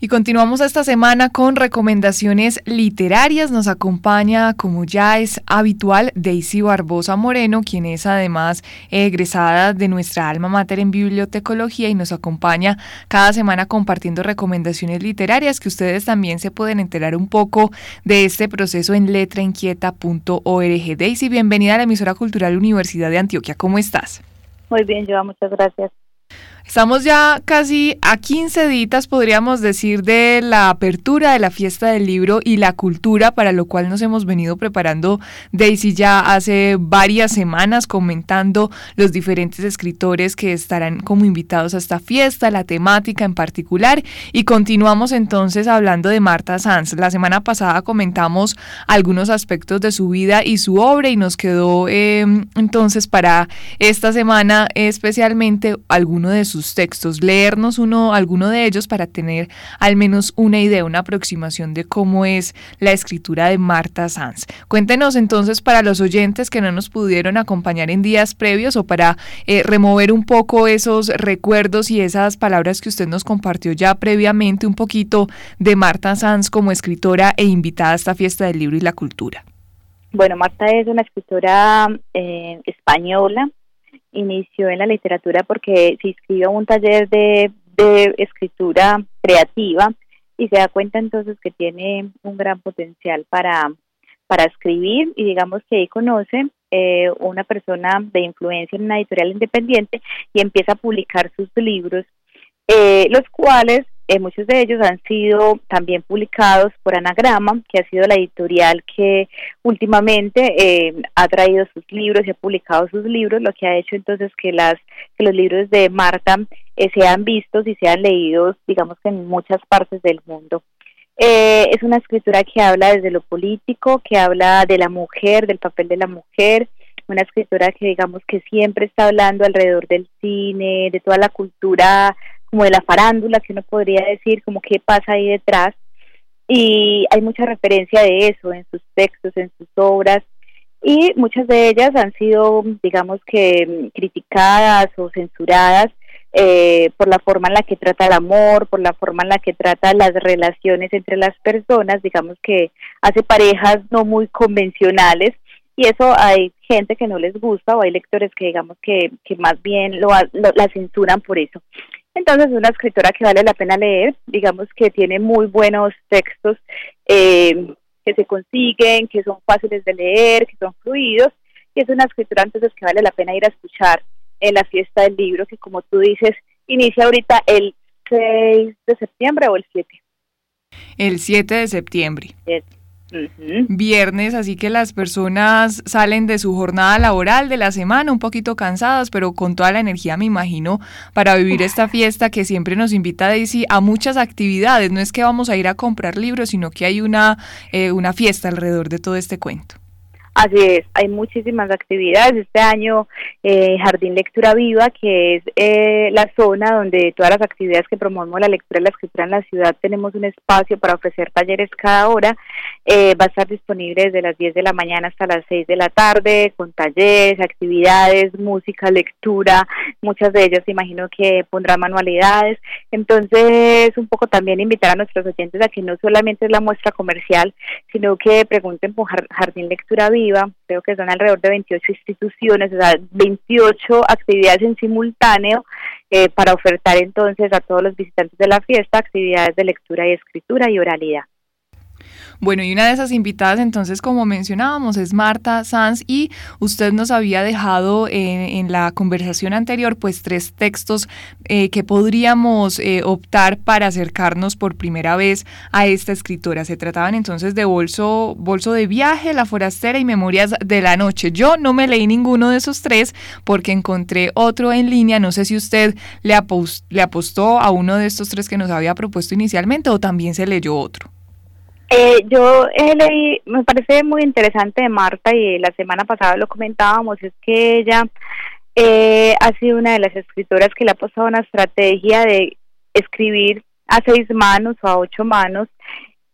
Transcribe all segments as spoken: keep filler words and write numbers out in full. Y continuamos esta semana con recomendaciones literarias. Nos acompaña, como ya es habitual, Daisy Barbosa Moreno, quien es además egresada de nuestra alma mater en bibliotecología y nos acompaña cada semana compartiendo recomendaciones literarias, que ustedes también se pueden enterar un poco de este proceso en letra inquieta punto org. Daisy, bienvenida a la Emisora Cultural Universidad de Antioquia. ¿Cómo estás? Muy bien, Joa, muchas gracias. Estamos ya casi a quince días, podríamos decir, de la apertura de la Fiesta del Libro y la Cultura, para lo cual nos hemos venido preparando, Daisy, ya hace varias semanas, comentando los diferentes escritores que estarán como invitados a esta fiesta, la temática en particular, y continuamos entonces hablando de Marta Sanz. La semana pasada comentamos algunos aspectos de su vida y su obra, y nos quedó eh, entonces para esta semana especialmente alguno de sus textos, leernos uno, alguno de ellos para tener al menos una idea, una aproximación de cómo es la escritura de Marta Sanz. Cuéntenos entonces, para los oyentes que no nos pudieron acompañar en días previos, o para eh, remover un poco esos recuerdos y esas palabras que usted nos compartió ya previamente, un poquito de Marta Sanz como escritora e invitada a esta Fiesta del Libro y la Cultura. Bueno, Marta es una escritora eh, española. Inició en la literatura porque se inscribió a un taller de, de escritura creativa y se da cuenta entonces que tiene un gran potencial para, para escribir, y digamos que ahí conoce eh, una persona de influencia en una editorial independiente y empieza a publicar sus libros, eh, los cuales eh, muchos de ellos han sido también publicados por Anagrama, que ha sido la editorial que últimamente eh, ha traído sus libros y ha publicado sus libros, lo que ha hecho entonces que las que los libros de Marta eh, sean vistos y sean leídos, digamos que en muchas partes del mundo. Eh, es una escritura que habla desde lo político, que habla de la mujer, del papel de la mujer, una escritora que digamos que siempre está hablando alrededor del cine, de toda la cultura, como de la farándula, que uno podría decir, como qué pasa ahí detrás, y hay mucha referencia de eso en sus textos, en sus obras, y muchas de ellas han sido, digamos que, criticadas o censuradas eh, por la forma en la que trata el amor, por la forma en la que trata las relaciones entre las personas, digamos que hace parejas no muy convencionales, y eso hay gente que no les gusta, o hay lectores que digamos que, que más bien lo, lo la censuran por eso. Entonces es una escritora que vale la pena leer, digamos que tiene muy buenos textos eh, que se consiguen, que son fáciles de leer, que son fluidos, y es una escritora entonces que vale la pena ir a escuchar en la Fiesta del Libro, que como tú dices, inicia ahorita el seis de septiembre o el siete. El siete de septiembre. Yes. Uh-huh. Viernes, así que las personas salen de su jornada laboral de la semana un poquito cansadas, pero con toda la energía, me imagino, para vivir esta fiesta que siempre nos invita, Daisy, a muchas actividades. No es que vamos a ir a comprar libros, sino que hay una, eh, una fiesta alrededor de todo este cuento. Así es, hay muchísimas actividades. Este año eh, Jardín Lectura Viva, que es eh, la zona donde todas las actividades que promovemos la lectura y la escritura en la ciudad, tenemos un espacio para ofrecer talleres cada hora, eh, va a estar disponible desde las diez de la mañana hasta las seis de la tarde, con talleres, actividades, música, lectura, muchas de ellas imagino que pondrán manualidades. Entonces un poco también invitar a nuestros oyentes a que no solamente es la muestra comercial, sino que pregunten por Jardín Lectura Viva. Creo que son alrededor de veintiocho instituciones, o sea, veintiocho actividades en simultáneo eh, para ofertar entonces a todos los visitantes de la fiesta actividades de lectura y escritura y oralidad. Bueno, y una de esas invitadas entonces, como mencionábamos, es Marta Sanz, y usted nos había dejado en, en la conversación anterior pues tres textos eh, que podríamos eh, optar para acercarnos por primera vez a esta escritora. Se trataban entonces de Bolso, Bolso de Viaje, La Forastera y Memorias de la Noche. Yo no me leí ninguno de esos tres porque encontré otro en línea. No sé si usted le, apost- le apostó a uno de estos tres que nos había propuesto inicialmente, o también se leyó otro. Eh, yo eh, leí, me parece muy interesante de Marta, y la semana pasada lo comentábamos, es que ella eh, ha sido una de las escritoras que le ha pasado una estrategia de escribir a seis manos o a ocho manos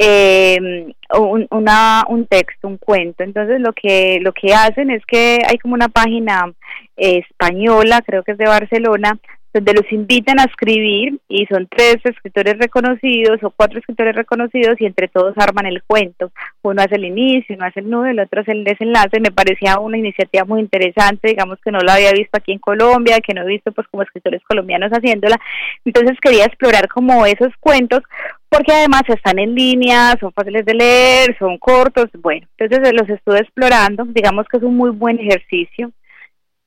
eh, un, una, un texto, un cuento. Entonces lo que lo que hacen es que hay como una página eh, española, creo que es de Barcelona, donde los invitan a escribir y son tres escritores reconocidos o cuatro escritores reconocidos y entre todos arman el cuento. Uno hace el inicio, uno hace el nudo, el otro hace el desenlace. Me parecía una iniciativa muy interesante, digamos que no la había visto aquí en Colombia, que no he visto pues como escritores colombianos haciéndola. Entonces quería explorar como esos cuentos, porque además están en línea, son fáciles de leer, son cortos, bueno, entonces los estuve explorando, digamos que es un muy buen ejercicio.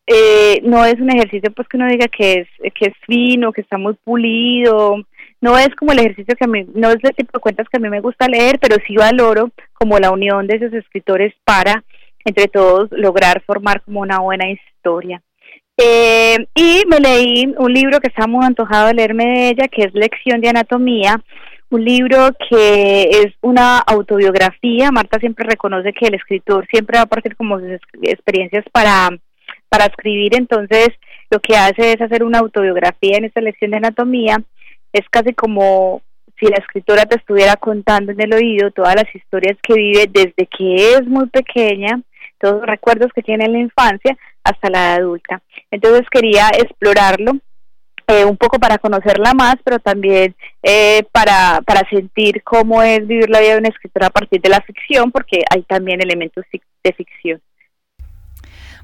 Eh, no es un ejercicio pues que uno diga que es que es fino, que está muy pulido, no es como el ejercicio que a mí, no es el tipo de cuentas que a mí me gusta leer, pero sí valoro como la unión de esos escritores para, entre todos, lograr formar como una buena historia. Eh, y me leí un libro que estaba muy antojado de leerme de ella, que es Lección de Anatomía, un libro que es una autobiografía. Marta siempre reconoce que el escritor siempre va a partir como sus experiencias para para escribir, entonces lo que hace es hacer una autobiografía en esta Lección de Anatomía. Es casi como si la escritora te estuviera contando en el oído todas las historias que vive desde que es muy pequeña, todos los recuerdos que tiene en la infancia hasta la adulta. Entonces quería explorarlo eh, un poco para conocerla más, pero también eh, para, para sentir cómo es vivir la vida de una escritora a partir de la ficción, porque hay también elementos de ficción.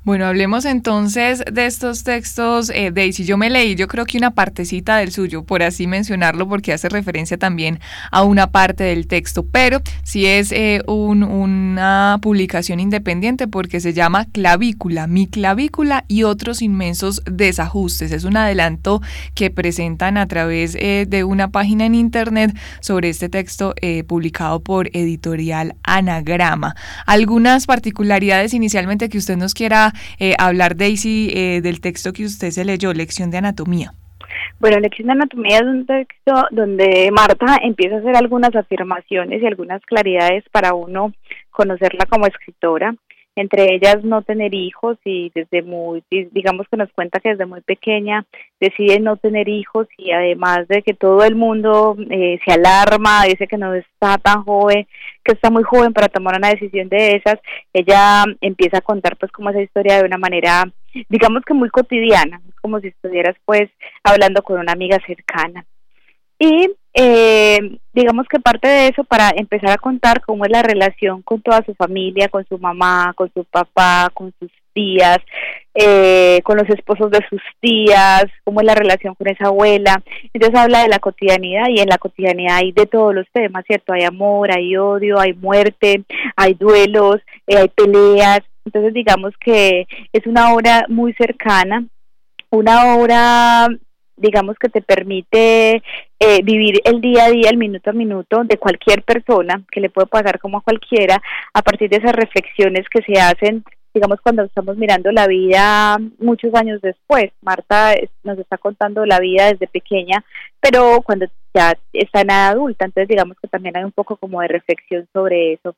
Bueno, hablemos entonces de estos textos, eh, Daisy. Yo me leí, yo creo que una partecita del suyo, por así mencionarlo, porque hace referencia también a una parte del texto, pero sí es eh, un, una publicación independiente porque se llama Clavícula, Mi Clavícula y otros inmensos desajustes. Es un adelanto que presentan a través eh, de una página en internet sobre este texto eh, publicado por Editorial Anagrama. Algunas particularidades inicialmente que usted nos quiera Eh, hablar, Daisy, eh, del texto que usted se leyó, Lección de Anatomía. Bueno, Lección de Anatomía es un texto donde Marta empieza a hacer algunas afirmaciones y algunas claridades para uno conocerla como escritora, entre ellas no tener hijos, y desde muy, digamos que nos cuenta que desde muy pequeña decide no tener hijos, y además de que todo el mundo eh, se alarma, dice que no está tan joven, que está muy joven para tomar una decisión de esas, ella empieza a contar pues como esa historia de una manera, digamos que muy cotidiana, como si estuvieras pues hablando con una amiga cercana. Y eh, digamos que parte de eso para empezar a contar cómo es la relación con toda su familia, con su mamá, con su papá, con sus tías, eh, con los esposos de sus tías, cómo es la relación con esa abuela. Entonces habla de la cotidianidad, y en la cotidianidad hay de todos los temas, ¿cierto? Hay amor, hay odio, hay muerte, hay duelos, eh, hay peleas. Entonces digamos que es una obra muy cercana, una obra, digamos, que te permite eh, vivir el día a día, el minuto a minuto de cualquier persona, que le puede pasar como a cualquiera, a partir de esas reflexiones que se hacen, digamos, cuando estamos mirando la vida muchos años después. Marta nos está contando la vida desde pequeña, pero cuando ya está en edad adulta, entonces digamos que también hay un poco como de reflexión sobre eso.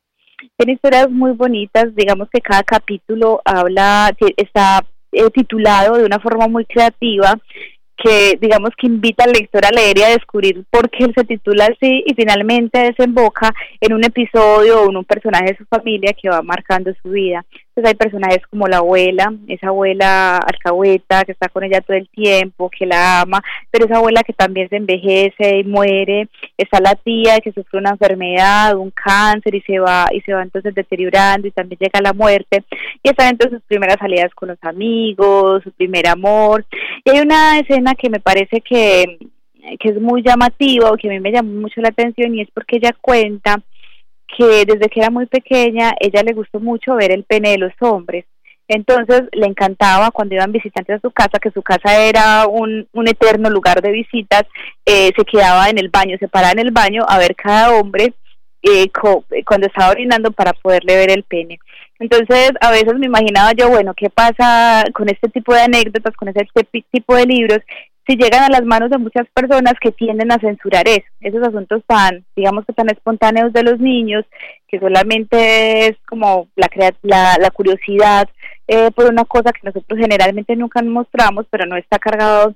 Tiene historias muy bonitas, digamos que cada capítulo habla, está eh, titulado de una forma muy creativa, que digamos que invita al lector a leer y a descubrir por qué él se titula así, y finalmente desemboca en un episodio o en un personaje de su familia que va marcando su vida. Entonces hay personajes como la abuela, esa abuela alcahueta que está con ella todo el tiempo, que la ama, pero esa abuela que también se envejece y muere. Está la tía que sufre una enfermedad, un cáncer, y se va y se va entonces deteriorando, y también llega la muerte. Y están entonces sus primeras salidas con los amigos, su primer amor. Y hay una escena que me parece que, que es muy llamativa, o que a mí me llamó mucho la atención, y es porque ella cuenta que desde que era muy pequeña ella le gustó mucho ver el pene de los hombres. Entonces le encantaba cuando iban visitantes a su casa, que su casa era un, un eterno lugar de visitas, eh, se quedaba en el baño, se paraba en el baño a ver cada hombre eh, co- cuando estaba orinando para poderle ver el pene. Entonces a veces me imaginaba yo, bueno, ¿qué pasa con este tipo de anécdotas, con este tipo de libros, si llegan a las manos de muchas personas que tienden a censurar eso, esos asuntos tan, digamos que tan espontáneos de los niños, que solamente es como la la, la curiosidad eh, por una cosa que nosotros generalmente nunca mostramos, pero no está cargado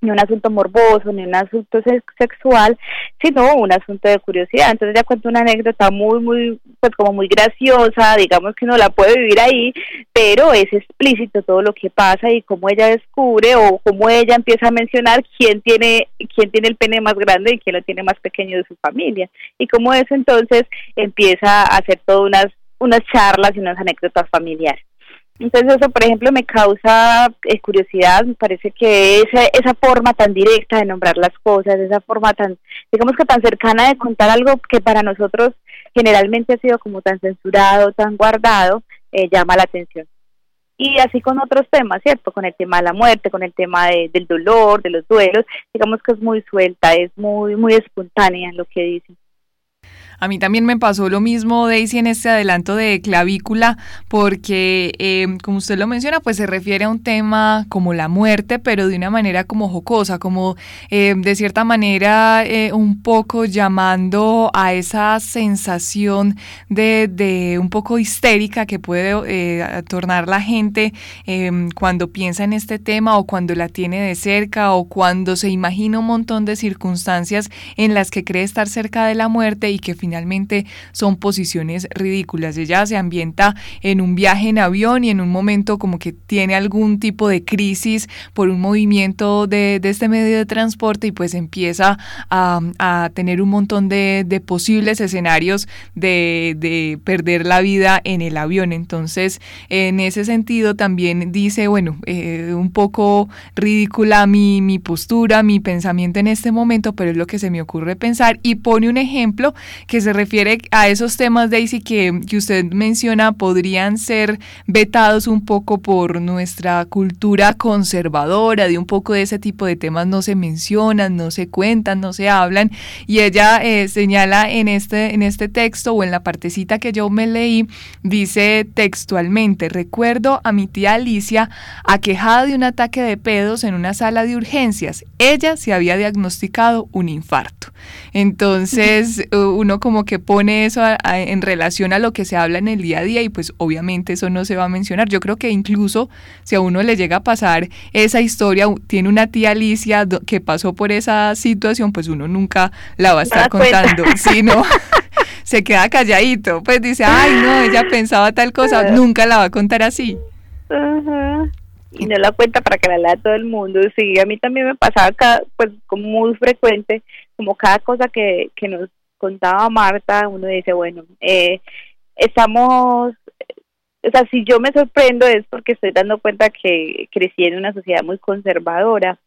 ni un asunto morboso, ni un asunto sex- sexual, sino un asunto de curiosidad. Entonces ya cuento una anécdota muy, muy, pues como muy graciosa, digamos que uno la puede vivir ahí, pero es explícito todo lo que pasa y cómo ella descubre o cómo ella empieza a mencionar quién tiene, quién tiene el pene más grande y quién lo tiene más pequeño de su familia. Y cómo eso entonces empieza a hacer todas unas, unas charlas y unas anécdotas familiares. Entonces eso, por ejemplo, me causa eh, curiosidad. Me parece que esa, esa forma tan directa de nombrar las cosas, esa forma tan, digamos que tan cercana de contar algo que para nosotros generalmente ha sido como tan censurado, tan guardado, eh, llama la atención. Y así con otros temas, ¿cierto? Con el tema de la muerte, con el tema de, del dolor, de los duelos, digamos que es muy suelta, es muy, muy espontánea lo que dicen. A mí también me pasó lo mismo, Daisy, en este adelanto de Clavícula, porque, eh, como usted lo menciona, pues se refiere a un tema como la muerte, pero de una manera como jocosa, como eh, de cierta manera eh, un poco llamando a esa sensación de, de un poco histérica que puede eh, tornar la gente eh, cuando piensa en este tema o cuando la tiene de cerca o cuando se imagina un montón de circunstancias en las que cree estar cerca de la muerte y que finalmente Finalmente son posiciones ridículas. Ella se ambienta en un viaje en avión y en un momento como que tiene algún tipo de crisis por un movimiento de, de este medio de transporte y pues empieza a, a tener un montón de, de posibles escenarios de, de perder la vida en el avión. Entonces, en ese sentido también dice, bueno, eh, un poco ridícula mi, mi postura, mi pensamiento en este momento, pero es lo que se me ocurre pensar, y pone un ejemplo que se refiere a esos temas, Daisy, que, que usted menciona podrían ser vetados un poco por nuestra cultura conservadora, de un poco de ese tipo de temas no se mencionan, no se cuentan, no se hablan, y ella eh, señala en este, en este texto o en la partecita que yo me leí, dice textualmente: recuerdo a mi tía Alicia aquejada de un ataque de pedos en una sala de urgencias, ella se había diagnosticado un infarto. Entonces uno como que pone eso a, a, en relación a lo que se habla en el día a día y pues obviamente eso no se va a mencionar. Yo creo que incluso si a uno le llega a pasar esa historia, tiene una tía Alicia do, que pasó por esa situación, pues uno nunca la va a estar contando, sino se queda calladito, pues dice, ay no, ella pensaba tal cosa, nunca la va a contar así. Uh-huh. Y no la cuenta para que la lea todo el mundo. Sí, a mí también me pasaba cada, pues como muy frecuente, como cada cosa que, que nos contaba Marta, uno dice, bueno, eh, estamos, o sea, si yo me sorprendo es porque estoy dando cuenta que crecí en una sociedad muy conservadora,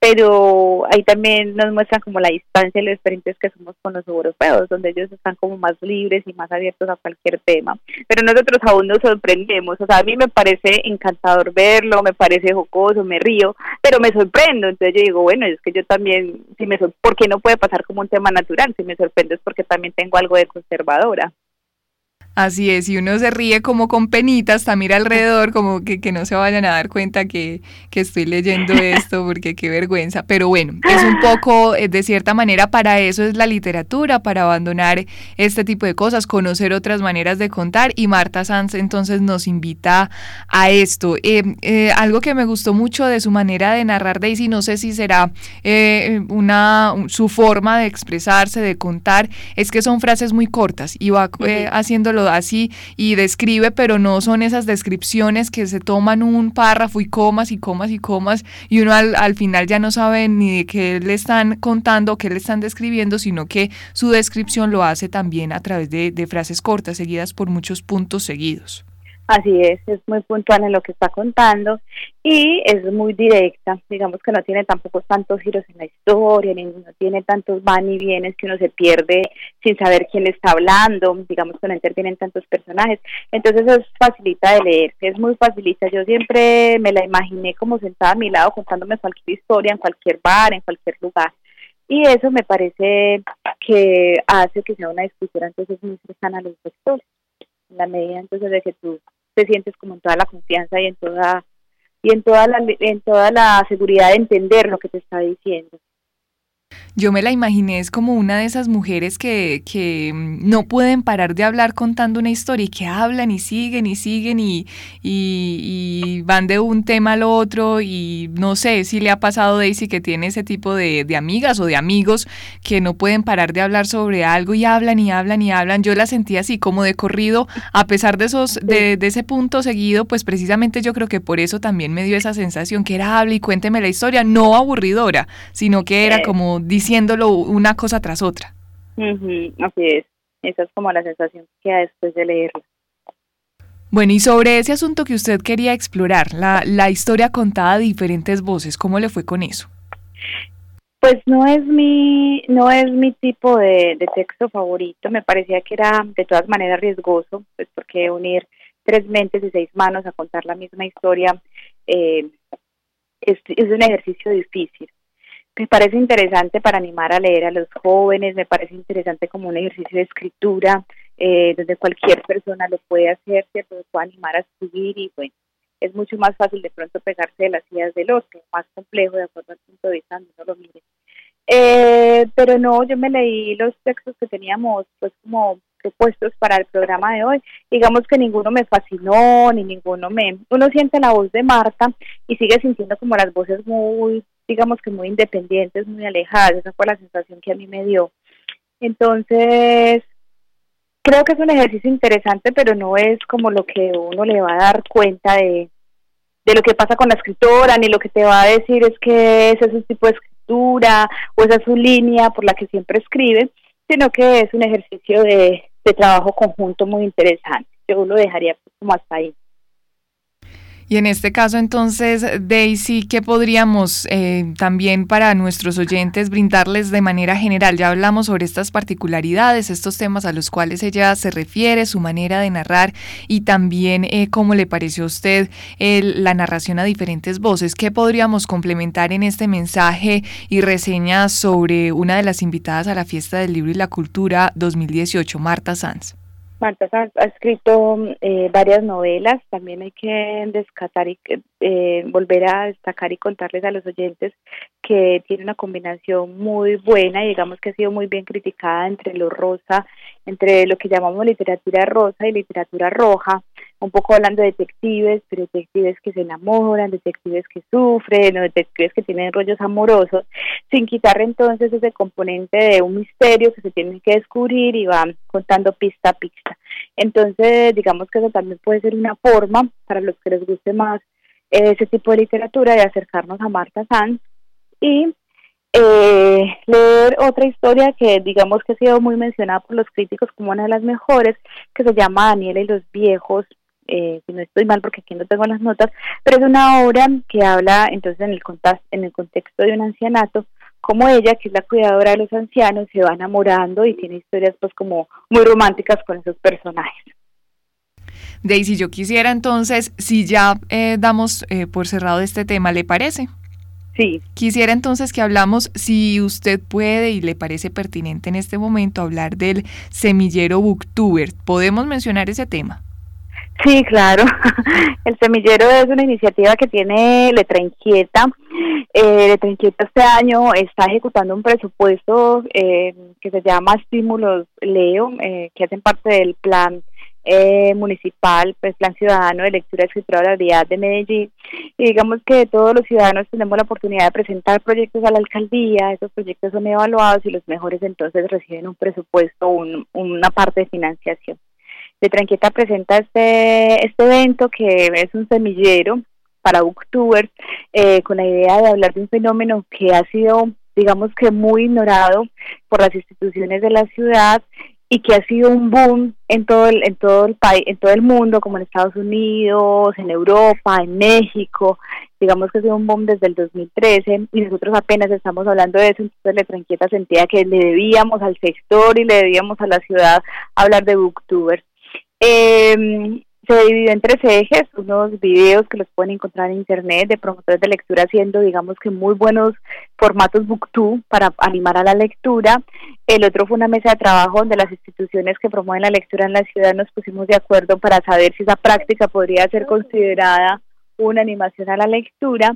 pero ahí también nos muestran como la distancia y lo diferentes que somos con los europeos, donde ellos están como más libres y más abiertos a cualquier tema, pero nosotros aún nos sorprendemos. O sea, a mí me parece encantador verlo, me parece jocoso, me río, pero me sorprendo. Entonces yo digo, bueno, es que yo también, si me sor- ¿por qué no puede pasar como un tema natural? Si me sorprendo es porque también tengo algo de conservadora. Así es, y uno se ríe como con penitas, hasta mira alrededor como que, que no se vayan a dar cuenta que, que estoy leyendo esto, porque qué vergüenza. Pero bueno, es un poco, de cierta manera, para eso es la literatura, para abandonar este tipo de cosas, conocer otras maneras de contar, y Marta Sanz entonces nos invita a esto. Eh, eh, algo que me gustó mucho de su manera de narrar, Daisy, no sé si será eh, una su forma de expresarse, de contar, es que son frases muy cortas, y va eh, haciéndolo así y describe, pero no son esas descripciones que se toman un párrafo y comas y comas y comas y uno al, al final ya no sabe ni de qué le están contando, qué le están describiendo, sino que su descripción lo hace también a través de, de frases cortas seguidas por muchos puntos seguidos. Así es, es muy puntual en lo que está contando y es muy directa, digamos que no tiene tampoco tantos giros en la historia, ni no tiene tantos van y vienes que uno se pierde sin saber quién le está hablando, digamos que no intervienen tantos personajes, entonces es facilita de leer, es muy facilita. Yo siempre me la imaginé como sentada a mi lado contándome cualquier historia, en cualquier bar, en cualquier lugar. Y eso me parece que hace que sea una escritura entonces muy cercana a los lectores, en la medida entonces de que tú te sientes como en toda la confianza y en toda y en toda la en toda la seguridad de entender lo que te está diciendo. Yo me la imaginé, es como una de esas mujeres que, que no pueden parar de hablar contando una historia y que hablan y siguen y siguen y, y, y van de un tema al otro, y no sé si le ha pasado a Daisy que tiene ese tipo de, de amigas o de amigos que no pueden parar de hablar sobre algo y hablan y hablan y hablan. Yo la sentí así como de corrido, a pesar de, esos, de, de ese punto seguido, pues precisamente yo creo que por eso también me dio esa sensación que era hable y cuénteme la historia, no aburridora, sino que era como diciéndolo una cosa tras otra. Uh-huh, así es, esa es como la sensación que da después de leerlo. Bueno, y sobre ese asunto que usted quería explorar, la, la historia contada de diferentes voces, ¿cómo le fue con eso? Pues no es mi, no es mi tipo de, de texto favorito, me parecía que era de todas maneras riesgoso, pues porque unir tres mentes y seis manos a contar la misma historia eh, es, es un ejercicio difícil. Me parece interesante para animar a leer a los jóvenes, me parece interesante como un ejercicio de escritura, eh, donde cualquier persona lo puede hacer, se lo puede animar a escribir, y bueno, es mucho más fácil de pronto pegarse de las ideas del otro, más complejo de acuerdo al punto de vista donde uno lo mire. Eh, pero no, yo me leí los textos que teníamos pues como propuestos para el programa de hoy, digamos que ninguno me fascinó, ni ninguno me... Uno siente la voz de Marta y sigue sintiendo como las voces muy... digamos que muy independientes, muy alejadas, esa fue la sensación que a mí me dio. Entonces, creo que es un ejercicio interesante, pero no es como lo que uno le va a dar cuenta de, de lo que pasa con la escritora, ni lo que te va a decir es que ese es su tipo de escritura, o esa es su línea por la que siempre escribe, sino que es un ejercicio de, de trabajo conjunto muy interesante. Yo lo dejaría como hasta ahí. Y en este caso, entonces, Daisy, ¿qué podríamos eh, también para nuestros oyentes brindarles de manera general? Ya hablamos sobre estas particularidades, estos temas a los cuales ella se refiere, su manera de narrar y también eh, cómo le pareció a usted eh, la narración a diferentes voces. ¿Qué podríamos complementar en este mensaje y reseña sobre una de las invitadas a la Fiesta del Libro y la Cultura dos mil dieciocho, Marta Sanz? Marta Sanz ha escrito eh, varias novelas, también hay que descatar y eh, volver a destacar y contarles a los oyentes que tiene una combinación muy buena y digamos que ha sido muy bien criticada entre lo rosa, entre lo que llamamos literatura rosa y literatura roja, un poco hablando de detectives, pero detectives que se enamoran, detectives que sufren, o detectives que tienen rollos amorosos, sin quitar entonces ese componente de un misterio que se tiene que descubrir y van contando pista a pista. Entonces, digamos que eso también puede ser una forma, para los que les guste más eh, ese tipo de literatura, de acercarnos a Marta Sanz y eh, leer otra historia que digamos que ha sido muy mencionada por los críticos como una de las mejores, que se llama Daniela y los viejos, Eh, si no estoy mal porque aquí no tengo las notas, pero es una obra que habla entonces en el, contexto, en el contexto de un ancianato, como ella, que es la cuidadora de los ancianos, se va enamorando y tiene historias pues como muy románticas con esos personajes. Daisy, yo quisiera entonces, si ya eh, damos eh, por cerrado este tema, ¿le parece? Sí. Quisiera entonces que hablamos, si usted puede y le parece pertinente en este momento, hablar del semillero BookTuber. ¿Podemos mencionar ese tema? Sí, claro. El semillero es una iniciativa que tiene Letra Inquieta. Eh, Letra Inquieta este año está ejecutando un presupuesto eh, que se llama Estímulos Leo, eh, que hacen parte del plan eh, municipal, pues Plan Ciudadano de Lectura y Escritura de la Vida de Medellín. Y digamos que todos los ciudadanos tenemos la oportunidad de presentar proyectos a la alcaldía, esos proyectos son evaluados y los mejores entonces reciben un presupuesto, un, una parte de financiación. Letra Inquieta presenta este, este evento que es un semillero para booktubers eh, con la idea de hablar de un fenómeno que ha sido, digamos que muy ignorado por las instituciones de la ciudad y que ha sido un boom en todo el en todo el país, en todo el mundo, como en Estados Unidos, en Europa, en México, digamos que ha sido un boom desde el dos mil trece y nosotros apenas estamos hablando de eso, entonces Letra Inquieta sentía que le debíamos al sector y le debíamos a la ciudad hablar de booktubers. Eh, se dividió en tres ejes, unos videos que los pueden encontrar en internet de promotores de lectura haciendo digamos que muy buenos formatos booktube para animar a la lectura. El otro fue una mesa de trabajo donde las instituciones que promueven la lectura en la ciudad nos pusimos de acuerdo para saber si esa práctica podría ser considerada una animación a la lectura.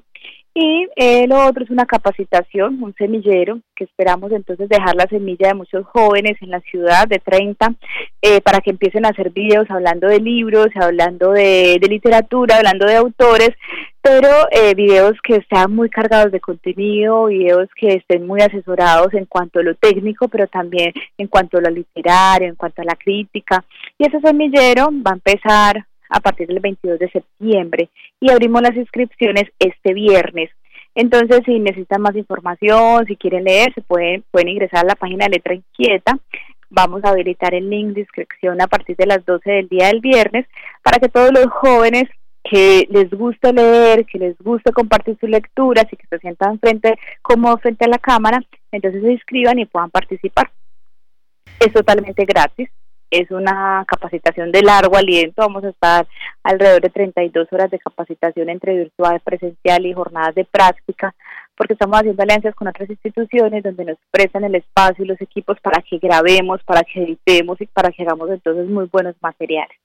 Y eh, lo otro es una capacitación, un semillero, que esperamos entonces dejar la semilla de muchos jóvenes en la ciudad, de treinta, eh, para que empiecen a hacer videos hablando de libros, hablando de, de literatura, hablando de autores, pero eh, videos que estén muy cargados de contenido, videos que estén muy asesorados en cuanto a lo técnico, pero también en cuanto a lo literario, en cuanto a la crítica. Y ese semillero va a empezar a partir del veintidós de septiembre, y abrimos las inscripciones este viernes. Entonces, si necesitan más información, si quieren leer, se pueden, pueden ingresar a la página Letra Inquieta. Vamos a habilitar el link de inscripción a partir de las doce del día del viernes, para que todos los jóvenes que les gusta leer, que les gusta compartir sus lecturas y que se sientan frente, cómodos frente a la cámara, entonces se inscriban y puedan participar. Es totalmente gratis. Es una capacitación de largo aliento, vamos a estar alrededor de treinta y dos horas de capacitación entre virtual, presencial y jornadas de práctica, porque estamos haciendo alianzas con otras instituciones donde nos prestan el espacio y los equipos para que grabemos, para que editemos y para que hagamos entonces muy buenos materiales.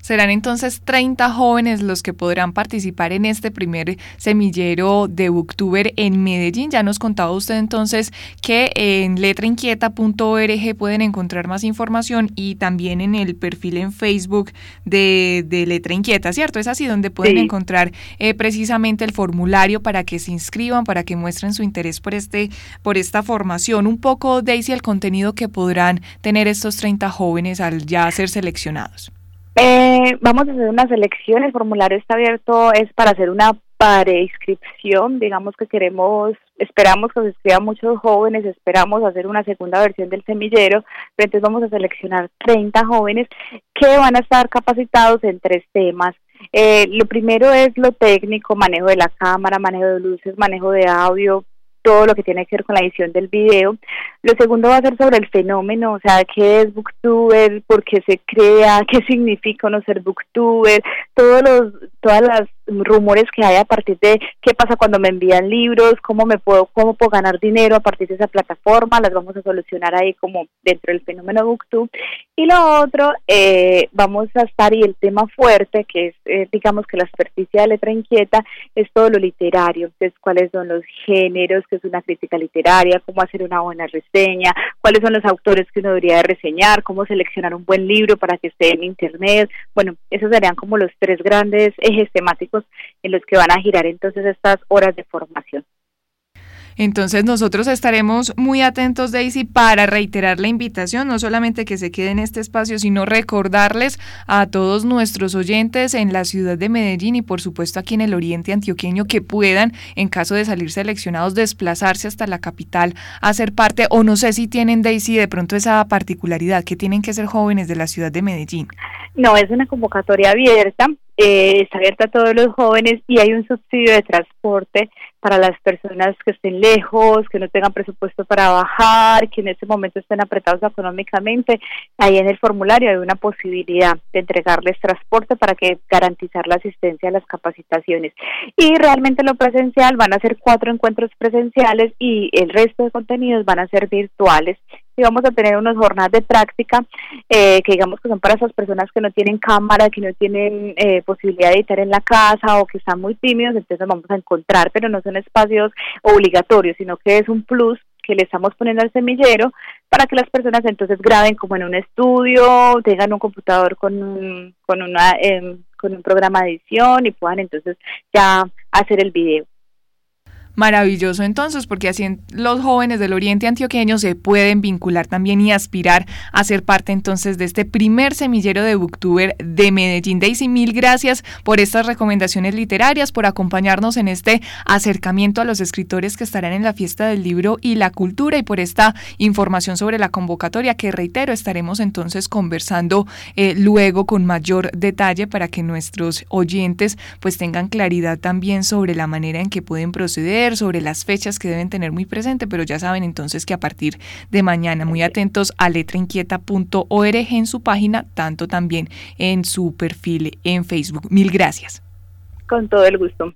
Serán entonces treinta jóvenes los que podrán participar en este primer semillero de BookTuber en Medellín. Ya nos contaba usted entonces que en letra inquieta punto org pueden encontrar más información, y también en el perfil en Facebook de, de Letra Inquieta, ¿cierto? Es así donde pueden sí. encontrar eh, precisamente el formulario para que se inscriban, para que muestren su interés por, este, por esta formación. Un poco, Daisy, el contenido que podrán tener estos treinta jóvenes al ya ser seleccionados. Eh, vamos a hacer una selección, el formulario está abierto, es para hacer una preinscripción, digamos que queremos, esperamos que se inscriban muchos jóvenes, esperamos hacer una segunda versión del semillero, pero entonces vamos a seleccionar treinta jóvenes que van a estar capacitados en tres temas. Eh, lo primero es lo técnico, manejo de la cámara, manejo de luces, manejo de audio, todo lo que tiene que ver con la edición del video. Lo segundo va a ser sobre el fenómeno, o sea, qué es BookTuber, por qué se crea, qué significa conocer BookTuber, todos los, todas las rumores que hay a partir de qué pasa cuando me envían libros, cómo me puedo, cómo puedo ganar dinero a partir de esa plataforma, las vamos a solucionar ahí como dentro del fenómeno BookTube. Y lo otro, eh, vamos a estar, y el tema fuerte, que es, eh, digamos que la experticia de Letra Inquieta, es todo lo literario, entonces cuáles son los géneros, qué es una crítica literaria, cómo hacer una buena reseña, cuáles son los autores que uno debería de reseñar, cómo seleccionar un buen libro para que esté en internet. Bueno, esos serían como los tres grandes ejes temáticos en los que van a girar entonces estas horas de formación. Entonces nosotros estaremos muy atentos, Daisy, para reiterar la invitación, no solamente que se quede en este espacio, sino recordarles a todos nuestros oyentes en la ciudad de Medellín y por supuesto aquí en el oriente antioqueño que puedan, en caso de salir seleccionados, desplazarse hasta la capital a ser parte, o no sé si tienen, Daisy, de pronto esa particularidad que tienen que ser jóvenes de la ciudad de Medellín. No, es una convocatoria abierta, eh, está abierta a todos los jóvenes y hay un subsidio de transporte para las personas que estén lejos, que no tengan presupuesto para bajar, que en este momento estén apretados económicamente. Ahí en el formulario hay una posibilidad de entregarles transporte para que garantizar la asistencia a las capacitaciones. Y realmente lo presencial van a ser cuatro encuentros presenciales y el resto de contenidos van a ser virtuales. Y vamos a tener unas jornadas de práctica eh, que digamos que son para esas personas que no tienen cámara, que no tienen eh, posibilidad de editar en la casa o que están muy tímidos, entonces vamos a encontrar, pero no son espacios obligatorios, sino que es un plus que le estamos poniendo al semillero para que las personas entonces graben como en un estudio, tengan un computador con, con, una, eh, con un programa de edición y puedan entonces ya hacer el video. Maravilloso entonces, porque así los jóvenes del oriente antioqueño se pueden vincular también y aspirar a ser parte entonces de este primer semillero de BookTuber de Medellín. Daisy, mil gracias por estas recomendaciones literarias, por acompañarnos en este acercamiento a los escritores que estarán en la fiesta del libro y la cultura, y por esta información sobre la convocatoria que, reitero, estaremos entonces conversando eh, luego con mayor detalle para que nuestros oyentes pues tengan claridad también sobre la manera en que pueden proceder, sobre las fechas que deben tener muy presente, pero ya saben entonces que a partir de mañana, muy atentos a letra inquieta punto org en su página, tanto también en su perfil en Facebook. Mil gracias. Con todo el gusto.